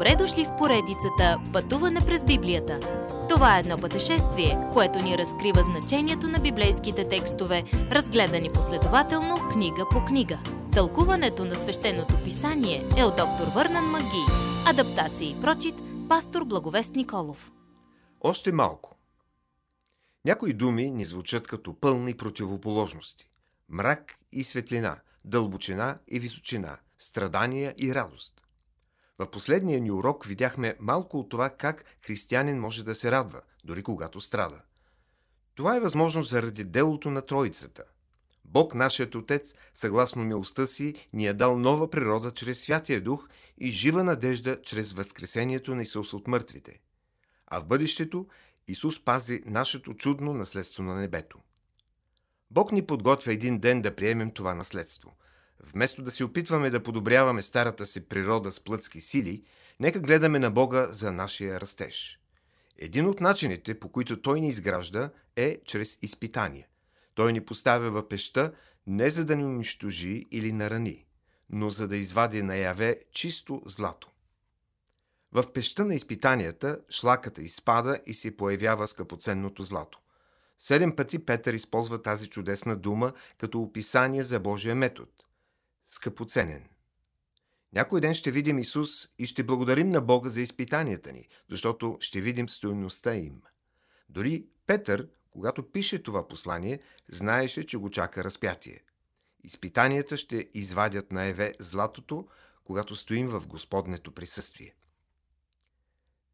Добре дошли в поредицата Пътуване през Библията. Това е едно пътешествие, което ни разкрива значението на библейските текстове, разгледани последователно книга по книга. Тълкуването на свещеното писание е от доктор Върнан Маги. Адаптация и прочит, пастор Благовест Николов. Още малко. Някои думи ни звучат като пълни противоположности. Мрак и светлина, дълбочина и височина, страдания и радост. В последния ни урок видяхме малко от това как християнин може да се радва, дори когато страда. Това е възможно заради делото на Троицата. Бог, нашият Отец, съгласно милостта си, ни е дал нова природа чрез Святия Дух и жива надежда чрез възкресението на Исус от мъртвите. А в бъдещето Исус пази нашето чудно наследство на небето. Бог ни подготвя един ден да приемем това наследство. Вместо да се опитваме да подобряваме старата си природа с плътски сили, нека гледаме на Бога за нашия растеж. Един от начините, по които Той ни изгражда, е чрез изпитания. Той ни поставя в пещта не за да ни унищожи или нарани, но за да извади наяве чисто злато. В пещта на изпитанията шлаката изпада и се появява скъпоценното злато. 7 пъти Петър използва тази чудесна дума като описание за Божия метод. Скъпоценен. Някой ден ще видим Исус и ще благодарим на Бога за изпитанията ни, защото ще видим стойността им. Дори Петър, когато пише това послание, знаеше, че го чака разпятие. Изпитанията ще извадят наяве златото, когато стоим в Господнето присъствие.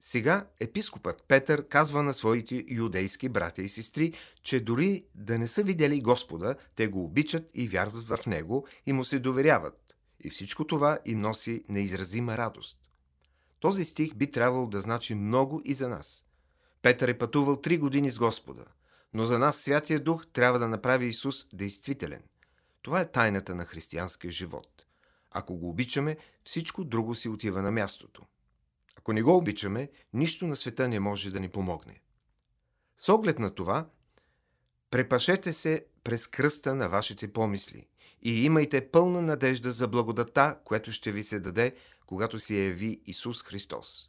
Сега епископът Петър казва на своите юдейски братя и сестри, че дори да не са видели Господа, те го обичат и вярват в Него и му се доверяват. И всичко това им носи неизразима радост. Този стих би трябвало да значи много и за нас. Петър е пътувал 3 години с Господа, но за нас Святия Дух трябва да направи Исус действителен. Това е тайната на християнския живот. Ако го обичаме, всичко друго си отива на мястото. Ако не го обичаме, нищо на света не може да ни помогне. С оглед на това, препашете се през кръста на вашите помисли и имайте пълна надежда за благодата, която ще ви се даде, когато се яви Исус Христос.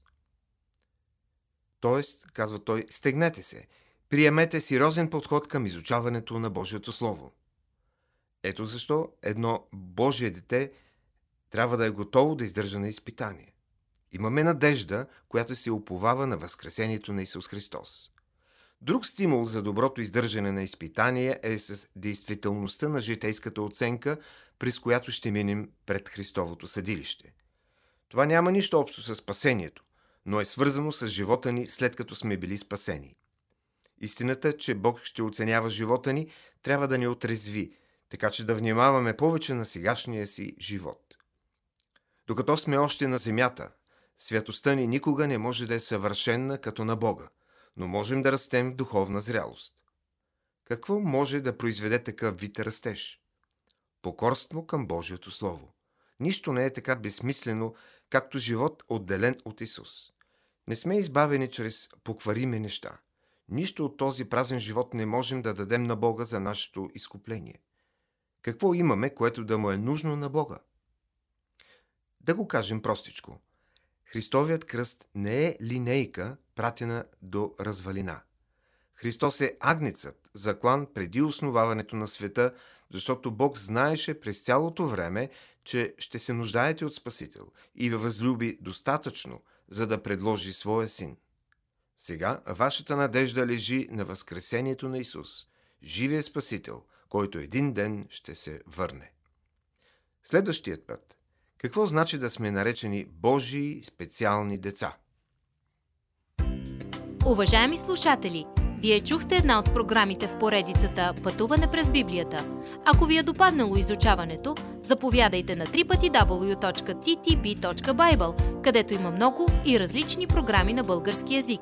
Тоест, казва той, стегнете се, приемете сериозен подход към изучаването на Божието Слово. Ето защо едно Божие дете трябва да е готово да издържа на изпитание. Имаме надежда, която се уповава на възкресението на Исус Христос. Друг стимул за доброто издържане на изпитания е с действителността на житейската оценка, през която ще минем пред Христовото съдилище. Това няма нищо общо със спасението, но е свързано с живота ни след като сме били спасени. Истината, че Бог ще оценява живота ни, трябва да ни отрезви, така че да внимаваме повече на сегашния си живот. Докато сме още на земята, святостта ни никога не може да е съвършена като на Бога, но можем да растем в духовна зрялост. Какво може да произведе такъв вид растеж? Покорство към Божието Слово. Нищо не е така безсмислено, както живот отделен от Исус. Не сме избавени чрез покварими неща. Нищо от този празен живот не можем да дадем на Бога за нашето изкупление. Какво имаме, което да му е нужно на Бога? Да го кажем простичко. Христовият кръст не е линейка, пратена до развалина. Христос е агнецът, заклан преди основаването на света, защото Бог знаеше през цялото време, че ще се нуждаете от Спасител и ви възлюби достатъчно, за да предложи своя син. Сега вашата надежда лежи на възкресението на Исус, живия Спасител, който един ден ще се върне. Следващият път. Какво значи да сме наречени Божии специални деца? Уважаеми слушатели, вие чухте една от програмите в поредицата Пътуване през Библията. Ако ви е допаднало изучаването, заповядайте на www.ttb.bible, където има много и различни програми на български език.